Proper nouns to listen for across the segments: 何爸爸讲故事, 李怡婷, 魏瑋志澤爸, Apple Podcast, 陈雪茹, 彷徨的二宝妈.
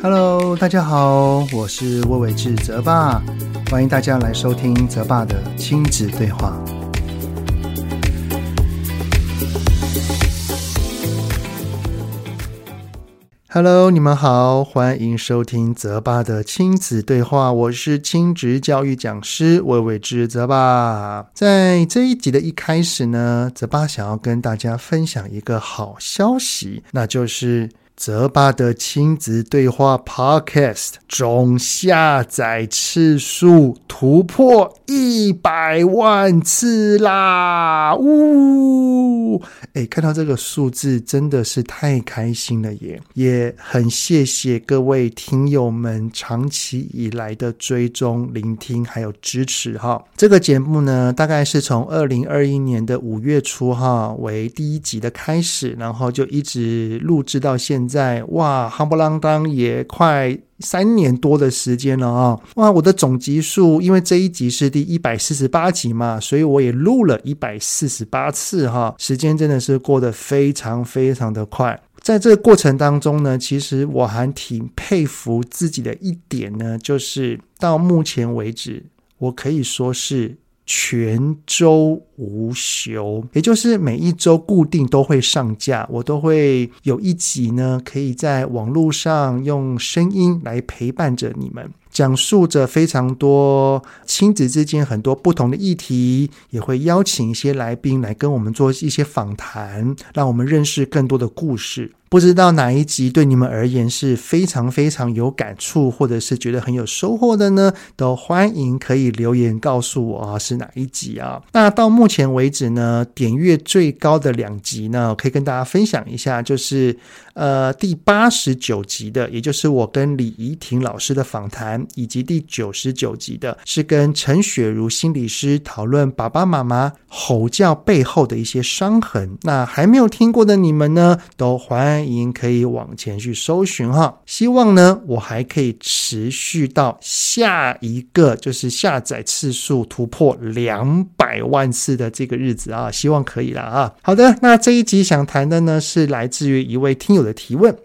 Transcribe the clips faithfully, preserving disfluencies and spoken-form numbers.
Hello， 大家好，我是魏瑋志澤爸，欢迎大家来收听澤爸的亲子对话。Hello， 你们好，欢迎收听澤爸的亲子对话，我是亲职教育讲师魏瑋志澤爸。在这一集的一开始呢，澤爸想要跟大家分享一个好消息，那就是澤爸的亲子对话 Podcast 总下载次数突破一百万次啦！呜，哎，看到这个数字真的是太开心了耶！也很谢谢各位听友们长期以来的追踪、聆听还有支持哈。这个节目呢，大概是从二零二一年的五月初哈为第一集的开始，然后就一直录制到现在。在哇，夯不啷当也快三年多的时间了哦。哇，我的总集数，因为这一集是第一百四十八集嘛，所以我也录了一百四十八次哈，时间真的是过得非常非常的快。在这个过程当中呢，其实我还挺佩服自己的一点呢，就是到目前为止，我可以说是全周无休，也就是每一周固定都会上架，我都会有一集呢，可以在网络上用声音来陪伴着你们，讲述着非常多亲子之间很多不同的议题，也会邀请一些来宾来跟我们做一些访谈，让我们认识更多的故事。不知道哪一集对你们而言是非常非常有感触，或者是觉得很有收获的呢？都欢迎可以留言告诉我啊，是哪一集啊？那到目前为止呢，点阅最高的两集呢，可以跟大家分享一下，就是呃第八十九集的，也就是我跟李怡婷老师的访谈，以及第九十九集的是跟陈雪茹心理师讨论爸爸妈妈吼叫背后的一些伤痕。那还没有听过的你们呢，都欢迎欢迎可以往前去搜寻哈，希望呢我还可以持续到下一个就是下载次数突破两百万次的这个日子啊，希望可以啦啊。好的，那这一集想谈的呢是来自于一位听友的提问。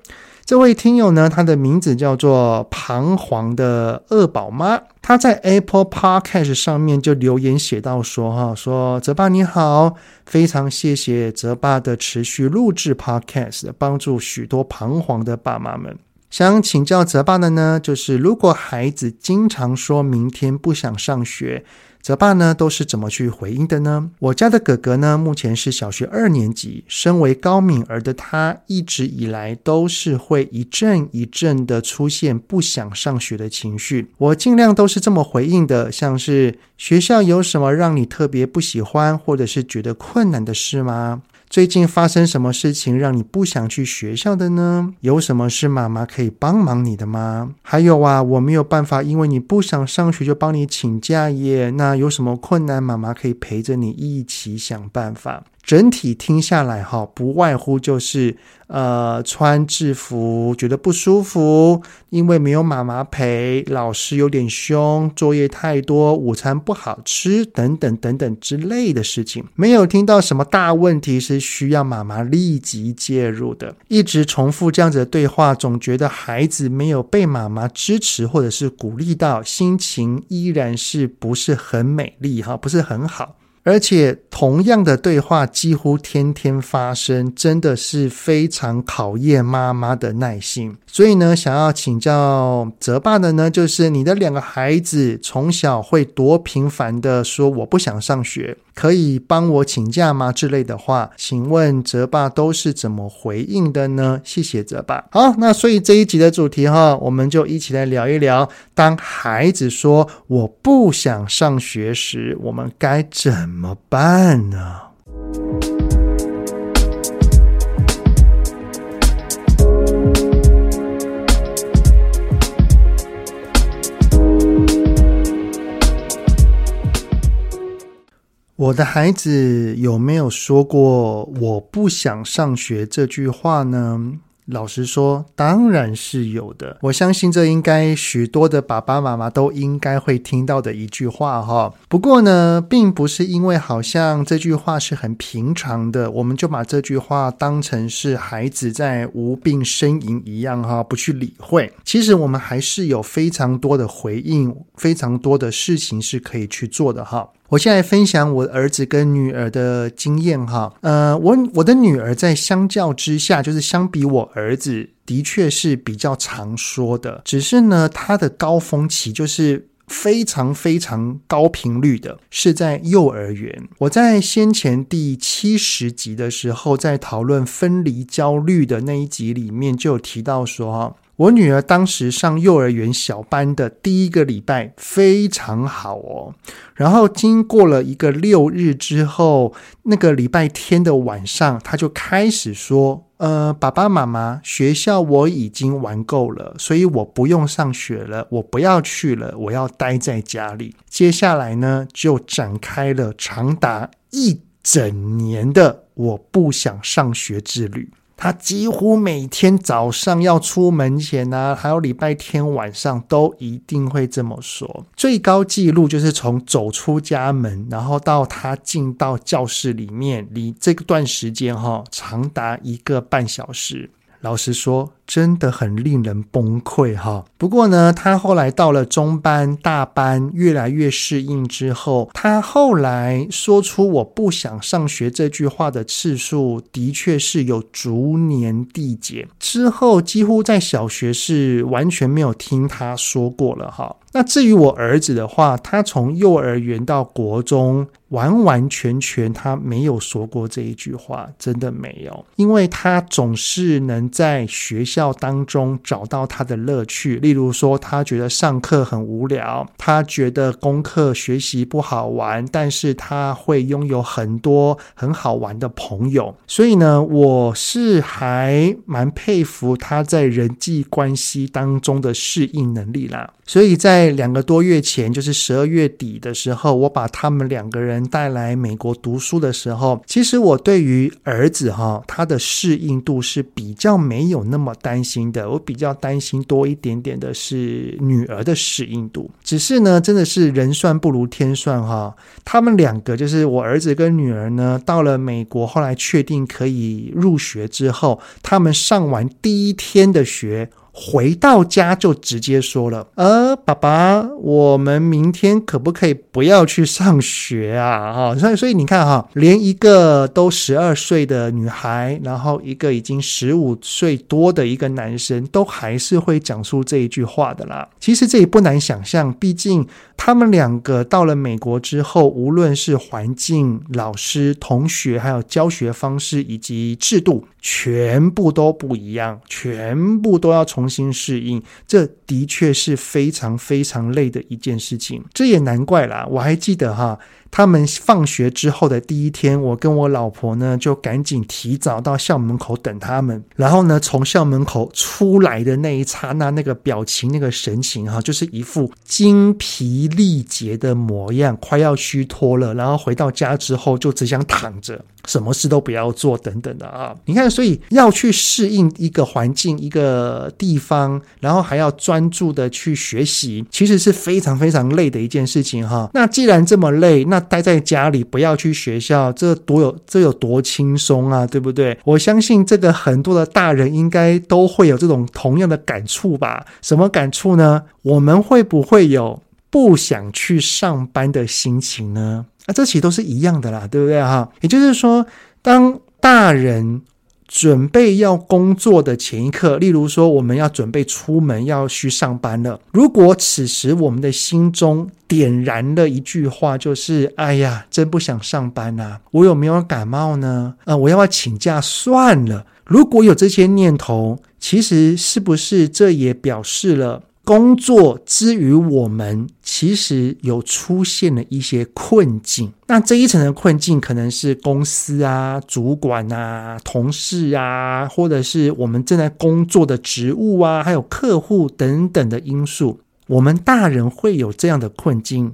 这位听友呢，他的名字叫做彷徨的二宝妈，他在 Apple Podcast 上面就留言写到说说澤爸你好，非常谢谢澤爸的持续录制 Podcast， 帮助许多彷徨的爸妈们。想请教澤爸的呢，就是如果孩子经常说明天不想上学，澤爸呢都是怎么去回应的呢？我家的哥哥呢，目前是小学二年级，身为高敏儿的他，一直以来都是会一阵一阵的出现不想上学的情绪。我尽量都是这么回应的，像是学校有什么让你特别不喜欢，或者是觉得困难的事吗？最近发生什么事情让你不想去学校的呢？有什么是妈妈可以帮忙你的吗？还有啊，我没有办法因为你不想上学就帮你请假耶，那有什么困难妈妈可以陪着你一起想办法。整体听下来哈，不外乎就是呃，穿制服觉得不舒服，因为没有妈妈陪，老师有点凶，作业太多，午餐不好吃等等等等之类的事情，没有听到什么大问题是需要妈妈立即介入的。一直重复这样子的对话，总觉得孩子没有被妈妈支持或者是鼓励到，心情依然是不是很美丽哈，不是很好。而且同样的对话几乎天天发生，真的是非常考验妈妈的耐心。所以呢，想要请教澤爸的呢，就是你的两个孩子从小会多频繁的说我不想上学，可以帮我请假吗之类的话，请问澤爸都是怎么回应的呢？谢谢澤爸。好，那所以这一集的主题哈，我们就一起来聊一聊，当孩子说我不想上学时，我们该怎么办呢？我的孩子有没有说过我不想上学这句话呢？老实说，当然是有的。我相信这应该许多的爸爸妈妈都应该会听到的一句话哈。不过呢，并不是因为好像这句话是很平常的，我们就把这句话当成是孩子在无病呻吟一样哈，不去理会。其实我们还是有非常多的回应，非常多的事情是可以去做的哈。我现在分享我儿子跟女儿的经验哈，呃，我我的女儿在相较之下，就是相比我儿子，的确是比较常说的，只是呢，她的高峰期就是非常非常高频率的是在幼儿园。我在先前第七十集的时候，在讨论分离焦虑的那一集里面就有提到说，我女儿当时上幼儿园小班的第一个礼拜非常好哦，然后经过了一个六日之后，那个礼拜天的晚上，她就开始说，呃，爸爸妈妈，学校我已经玩够了，所以我不用上学了，我不要去了，我要待在家里。接下来呢，就展开了长达一整年的我不想上学之旅。他几乎每天早上要出门前啊，还有礼拜天晚上都一定会这么说。最高纪录就是从走出家门，然后到他进到教室里面，离这段时间哈，长达一个半小时。老实说，真的很令人崩溃哈。不过呢，他后来到了中班、大班，越来越适应之后，他后来说出我不想上学这句话的次数，的确是有逐年递减。之后几乎在小学是完全没有听他说过了哈。那至于我儿子的话，他从幼儿园到国中，完完全全他没有说过这一句话，真的没有。因为他总是能在学校当中找到他的乐趣，例如说他觉得上课很无聊，他觉得功课学习不好玩，但是他会拥有很多很好玩的朋友。所以呢，我是还蛮佩服他在人际关系当中的适应能力啦。所以在两个多月前，就是十二月底的时候，我把他们两个人带来美国读书的时候，其实我对于儿子哈，他的适应度是比较没有那么担心的，我比较担心多一点点的是女儿的适应度。只是呢，真的是人算不如天算哈，他们两个就是我儿子跟女儿呢，到了美国后来确定可以入学之后，他们上完第一天的学，回到家就直接说了，呃，爸爸，我们明天可不可以不要去上学啊？哦、所以所以你看哈，连一个都十二岁的女孩，然后一个已经十五岁多的一个男生，都还是会讲出这一句话的啦。其实这也不难想象，毕竟他们两个到了美国之后，无论是环境、老师、同学，还有教学方式以及制度，全部都不一样，全部都要重新适应，这的确是非常非常累的一件事情。这也难怪啦，我还记得哈，他们放学之后的第一天，我跟我老婆呢就赶紧提早到校门口等他们，然后呢，从校门口出来的那一刹那，那个表情、那个神情哈，就是一副精疲力竭的模样，快要虚脱了，然后回到家之后就只想躺着，什么事都不要做等等的啊。你看，所以要去适应一个环境、一个地方，然后还要专注的去学习，其实是非常非常累的一件事情哈。那既然这么累，那待在家里不要去学校，这多有这有多轻松啊，对不对？我相信这个很多的大人应该都会有这种同样的感触吧。什么感触呢？我们会不会有不想去上班的心情呢？啊，这其实都是一样的啦，对不对哈？也就是说，当大人准备要工作的前一刻，例如说我们要准备出门，要去上班了，如果此时我们的心中点燃了一句话，就是哎呀，真不想上班啊，我有没有感冒呢？呃，我要不要请假算了？如果有这些念头，其实是不是这也表示了工作之于我们其实有出现了一些困境？那这一层的困境可能是公司啊、主管啊、同事啊，或者是我们正在工作的职务啊，还有客户等等的因素。我们大人会有这样的困境，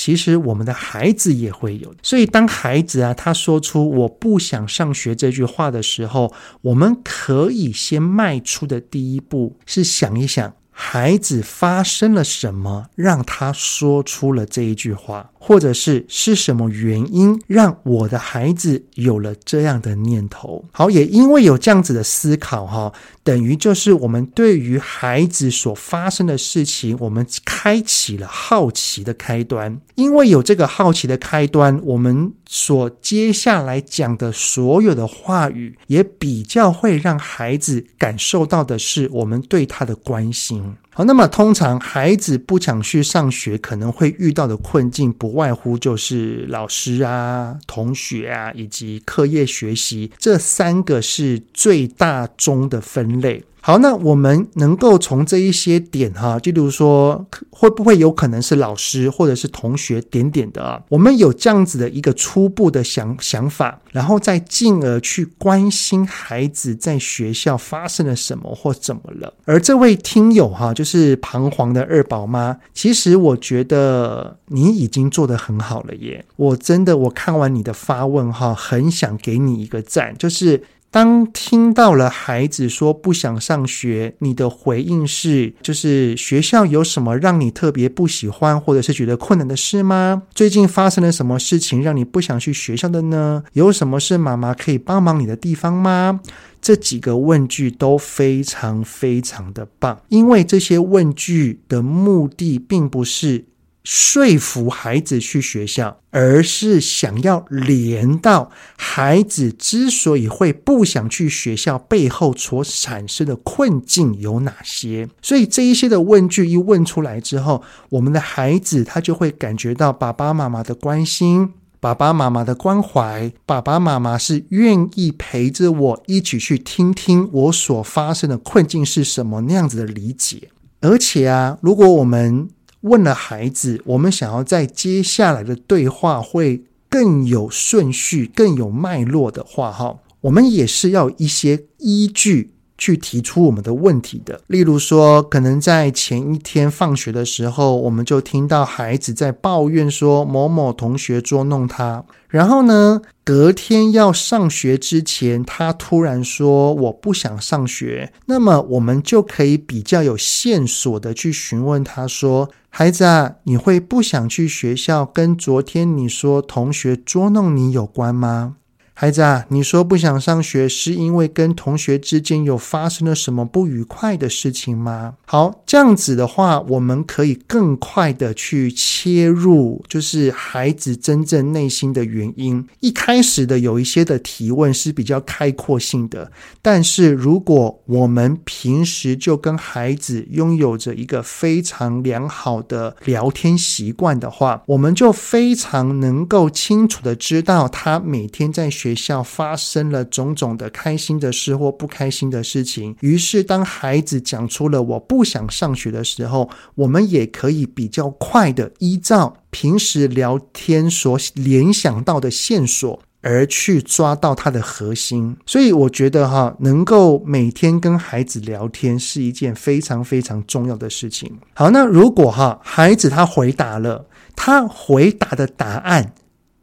其实我们的孩子也会有。所以当孩子啊，他说出我不想上学这句话的时候，我们可以先迈出的第一步是想一想孩子发生了什么让他说出了这一句话，或者是是什么原因让我的孩子有了这样的念头。好，也因为有这样子的思考、哦、等于就是我们对于孩子所发生的事情，我们开启了好奇的开端。因为有这个好奇的开端，我们所接下来讲的所有的话语也比较会让孩子感受到的是我们对他的关心。好，那么通常孩子不想去上学可能会遇到的困境，不外乎就是老师啊、同学啊以及课业学习，这三个是最大宗的分类。好，那我们能够从这一些点哈，就比如说会不会有可能是老师或者是同学点点的啊，我们有这样子的一个初步的想想法，然后再进而去关心孩子在学校发生了什么或怎么了。而这位听友哈，就是彷徨的二宝妈，其实我觉得你已经做得很好了耶！我真的，我看完你的发问哈，很想给你一个赞，就是当听到了孩子说不想上学，你的回应是就是学校有什么让你特别不喜欢或者是觉得困难的事吗？最近发生了什么事情让你不想去学校的呢？有什么是妈妈可以帮忙你的地方吗？这几个问句都非常非常的棒，因为这些问句的目的并不是说服孩子去学校，而是想要连到孩子之所以会不想去学校背后所产生的困境有哪些。所以这一些的问句一问出来之后，我们的孩子他就会感觉到爸爸妈妈的关心，爸爸妈妈的关怀，爸爸妈妈是愿意陪着我一起去听听我所发生的困境是什么那样子的理解。而且啊，如果我们问了孩子，我们想要在接下来的对话会更有顺序、更有脉络的话，我们也是要一些依据去提出我们的问题的。例如说，可能在前一天放学的时候，我们就听到孩子在抱怨说某某同学捉弄他，然后呢，隔天要上学之前，他突然说我不想上学，那么我们就可以比较有线索的去询问他说，孩子啊，你会不想去学校跟昨天你说同学捉弄你有关吗？孩子啊，你说不想上学是因为跟同学之间有发生了什么不愉快的事情吗？好，这样子的话，我们可以更快的去切入就是孩子真正内心的原因。一开始的有一些的提问是比较开阔性的，但是如果我们平时就跟孩子拥有着一个非常良好的聊天习惯的话，我们就非常能够清楚的知道他每天在学学校发生了种种的开心的事或不开心的事情。于是当孩子讲出了我不想上学的时候，我们也可以比较快的依照平时聊天所联想到的线索而去抓到它的核心。所以我觉得哈，能够每天跟孩子聊天是一件非常非常重要的事情。好，那如果哈孩子他回答了，他回答的答案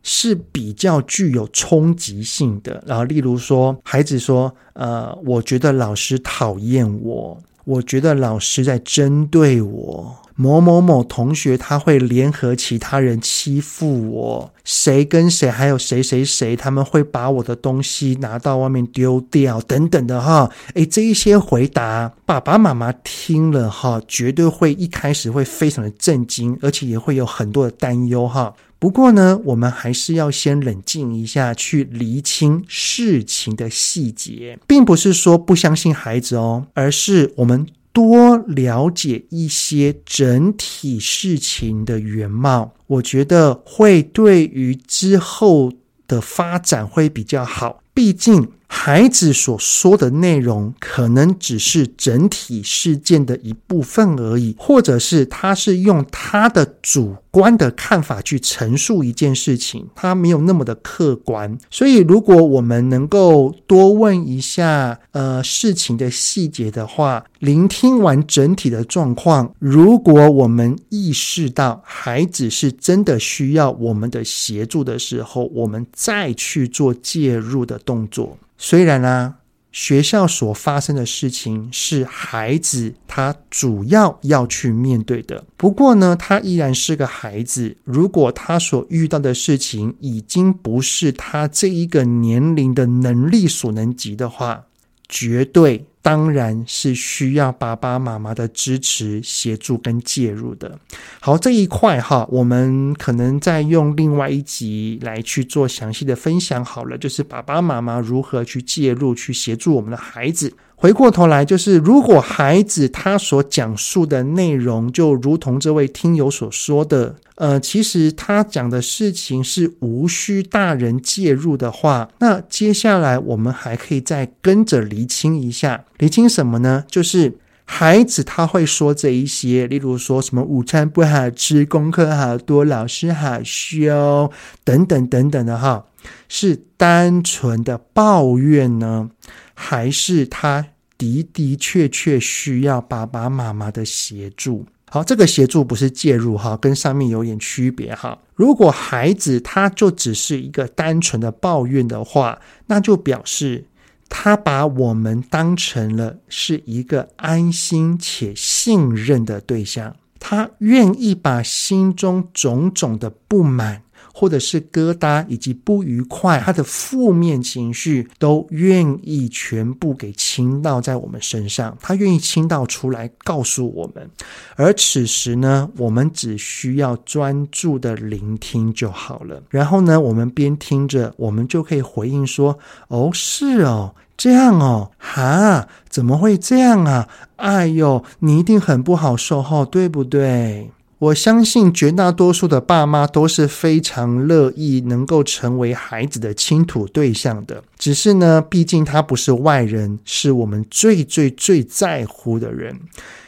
是比较具有冲击性的，然后例如说孩子说呃，我觉得老师讨厌我，我觉得老师在针对我，某某某同学他会联合其他人欺负我，谁跟谁还有谁谁谁他们会把我的东西拿到外面丢掉等等的哈。诶，这一些回答爸爸妈妈听了哈，绝对会一开始会非常的震惊，而且也会有很多的担忧哈。不过呢，我们还是要先冷静一下，去厘清事情的细节，并不是说不相信孩子哦，而是我们多了解一些整体事情的原貌，我觉得会对于之后的发展会比较好。毕竟孩子所说的内容可能只是整体事件的一部分而已，或者是他是用他的主观的看法去陈述一件事情，他没有那么的客观。所以如果我们能够多问一下呃事情的细节的话，聆听完整体的状况，如果我们意识到孩子是真的需要我们的协助的时候，我们再去做介入的动作。虽然啊，学校所发生的事情是孩子他主要要去面对的，不过呢，他依然是个孩子。如果他所遇到的事情已经不是他这一个年龄的能力所能及的话，绝对当然是需要爸爸妈妈的支持、协助跟介入的。好，这一块哈，我们可能再用另外一集来去做详细的分享好了，就是爸爸妈妈如何去介入、去协助我们的孩子。回过头来，就是如果孩子他所讲述的内容就如同这位听友所说的，呃，其实他讲的事情是无需大人介入的话，那接下来我们还可以再跟着厘清一下。厘清什么呢？就是孩子他会说这一些，例如说什么午餐不好吃，功课好多，老师好凶等等等等的哈，是单纯的抱怨呢，还是他的的确确需要爸爸妈妈的协助？好，这个协助不是介入哈，跟上面有点区别哈。如果孩子他就只是一个单纯的抱怨的话，那就表示他把我们当成了是一个安心且信任的对象，他愿意把心中种种的不满或者是疙瘩以及不愉快，他的负面情绪都愿意全部给倾倒在我们身上，他愿意倾倒出来告诉我们。而此时呢，我们只需要专注的聆听就好了。然后呢，我们边听着，我们就可以回应说，哦，是哦，这样哦，哈，怎么会这样啊？哎呦，你一定很不好受哦，对不对？我相信绝大多数的爸妈都是非常乐意能够成为孩子的倾吐对象的，只是呢，毕竟他不是外人，是我们最最最在乎的人。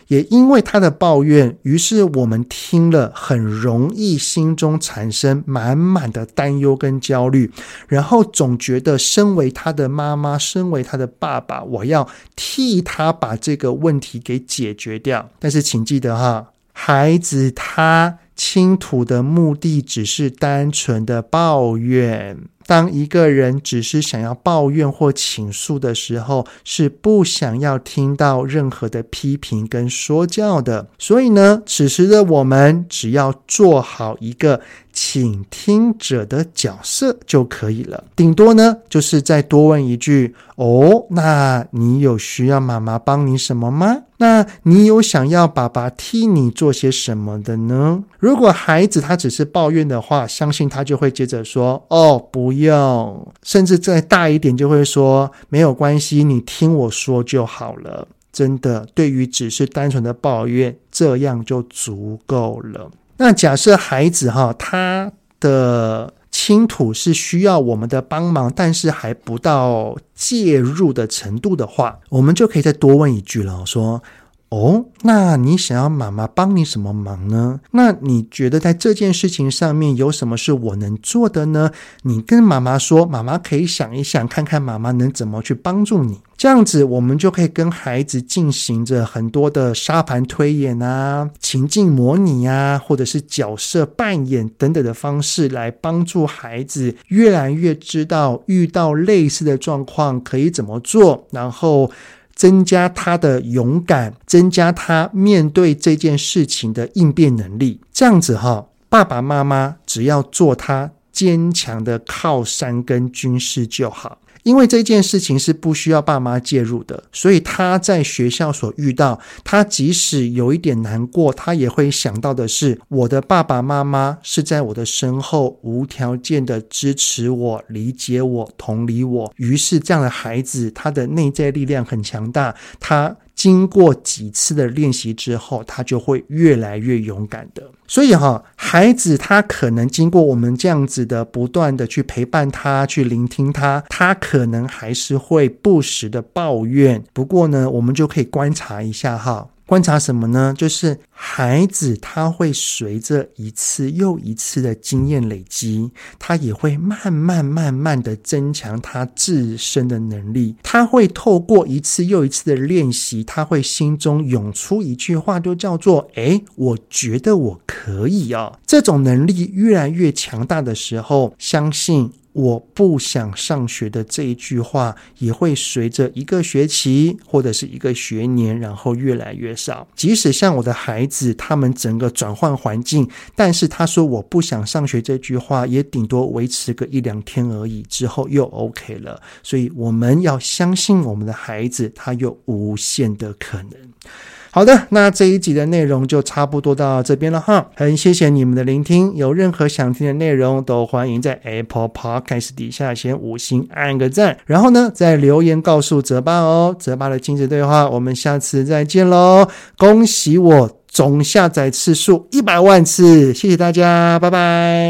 也因为他的抱怨，于是我们听了很容易心中产生满满的担忧跟焦虑，然后总觉得身为他的妈妈，身为他的爸爸，我要替他把这个问题给解决掉。但是请记得哈，孩子他倾吐的目的只是单纯的抱怨。当一个人只是想要抱怨或倾诉的时候，是不想要听到任何的批评跟说教的。所以呢，此时的我们只要做好一个倾听者的角色就可以了。顶多呢，就是再多问一句，哦，那你有需要妈妈帮你什么吗？那你有想要爸爸替你做些什么的呢？如果孩子他只是抱怨的话，相信他就会接着说，哦，不用，甚至再大一点就会说，没有关系，你听我说就好了。真的，对于只是单纯的抱怨，这样就足够了。那假设孩子哈，他的倾吐是需要我们的帮忙，但是还不到介入的程度的话，我们就可以再多问一句了，说，哦，那你想要妈妈帮你什么忙呢？那你觉得在这件事情上面有什么是我能做的呢？你跟妈妈说，妈妈可以想一想，看看妈妈能怎么去帮助你。这样子我们就可以跟孩子进行着很多的沙盘推演啊、情境模拟啊，或者是角色扮演等等的方式，来帮助孩子越来越知道遇到类似的状况可以怎么做，然后增加他的勇敢，增加他面对这件事情的应变能力。这样子哈，爸爸妈妈只要做他坚强的靠山跟军师就好。因为这件事情是不需要爸妈介入的，所以他在学校所遇到，他即使有一点难过，他也会想到的是，我的爸爸妈妈是在我的身后无条件的支持我、理解我、同理我。于是这样的孩子，他的内在力量很强大，他经过几次的练习之后，他就会越来越勇敢的。所以哈，孩子他可能经过我们这样子的不断的去陪伴他，去聆听他，他可能还是会不时的抱怨。不过呢，我们就可以观察一下哈。观察什么呢？就是孩子他会随着一次又一次的经验累积，他也会慢慢慢慢的增强他自身的能力。他会透过一次又一次的练习，他会心中涌出一句话，就叫做诶，我觉得我可以哦。这种能力越来越强大的时候，相信我不想上学的这一句话也会随着一个学期或者是一个学年然后越来越少。即使像我的孩子他们整个转换环境，但是他说我不想上学这句话也顶多维持个一两天而已，之后又 OK 了。所以我们要相信我们的孩子他有无限的可能。好的，那这一集的内容就差不多到这边了哈，很谢谢你们的聆听，有任何想听的内容都欢迎在 Apple Podcast 底下先五星按个赞，然后呢再留言告诉泽爸哦。泽爸的亲子对话我们下次再见咯，恭喜我总下载次数一百万次，谢谢大家，拜拜。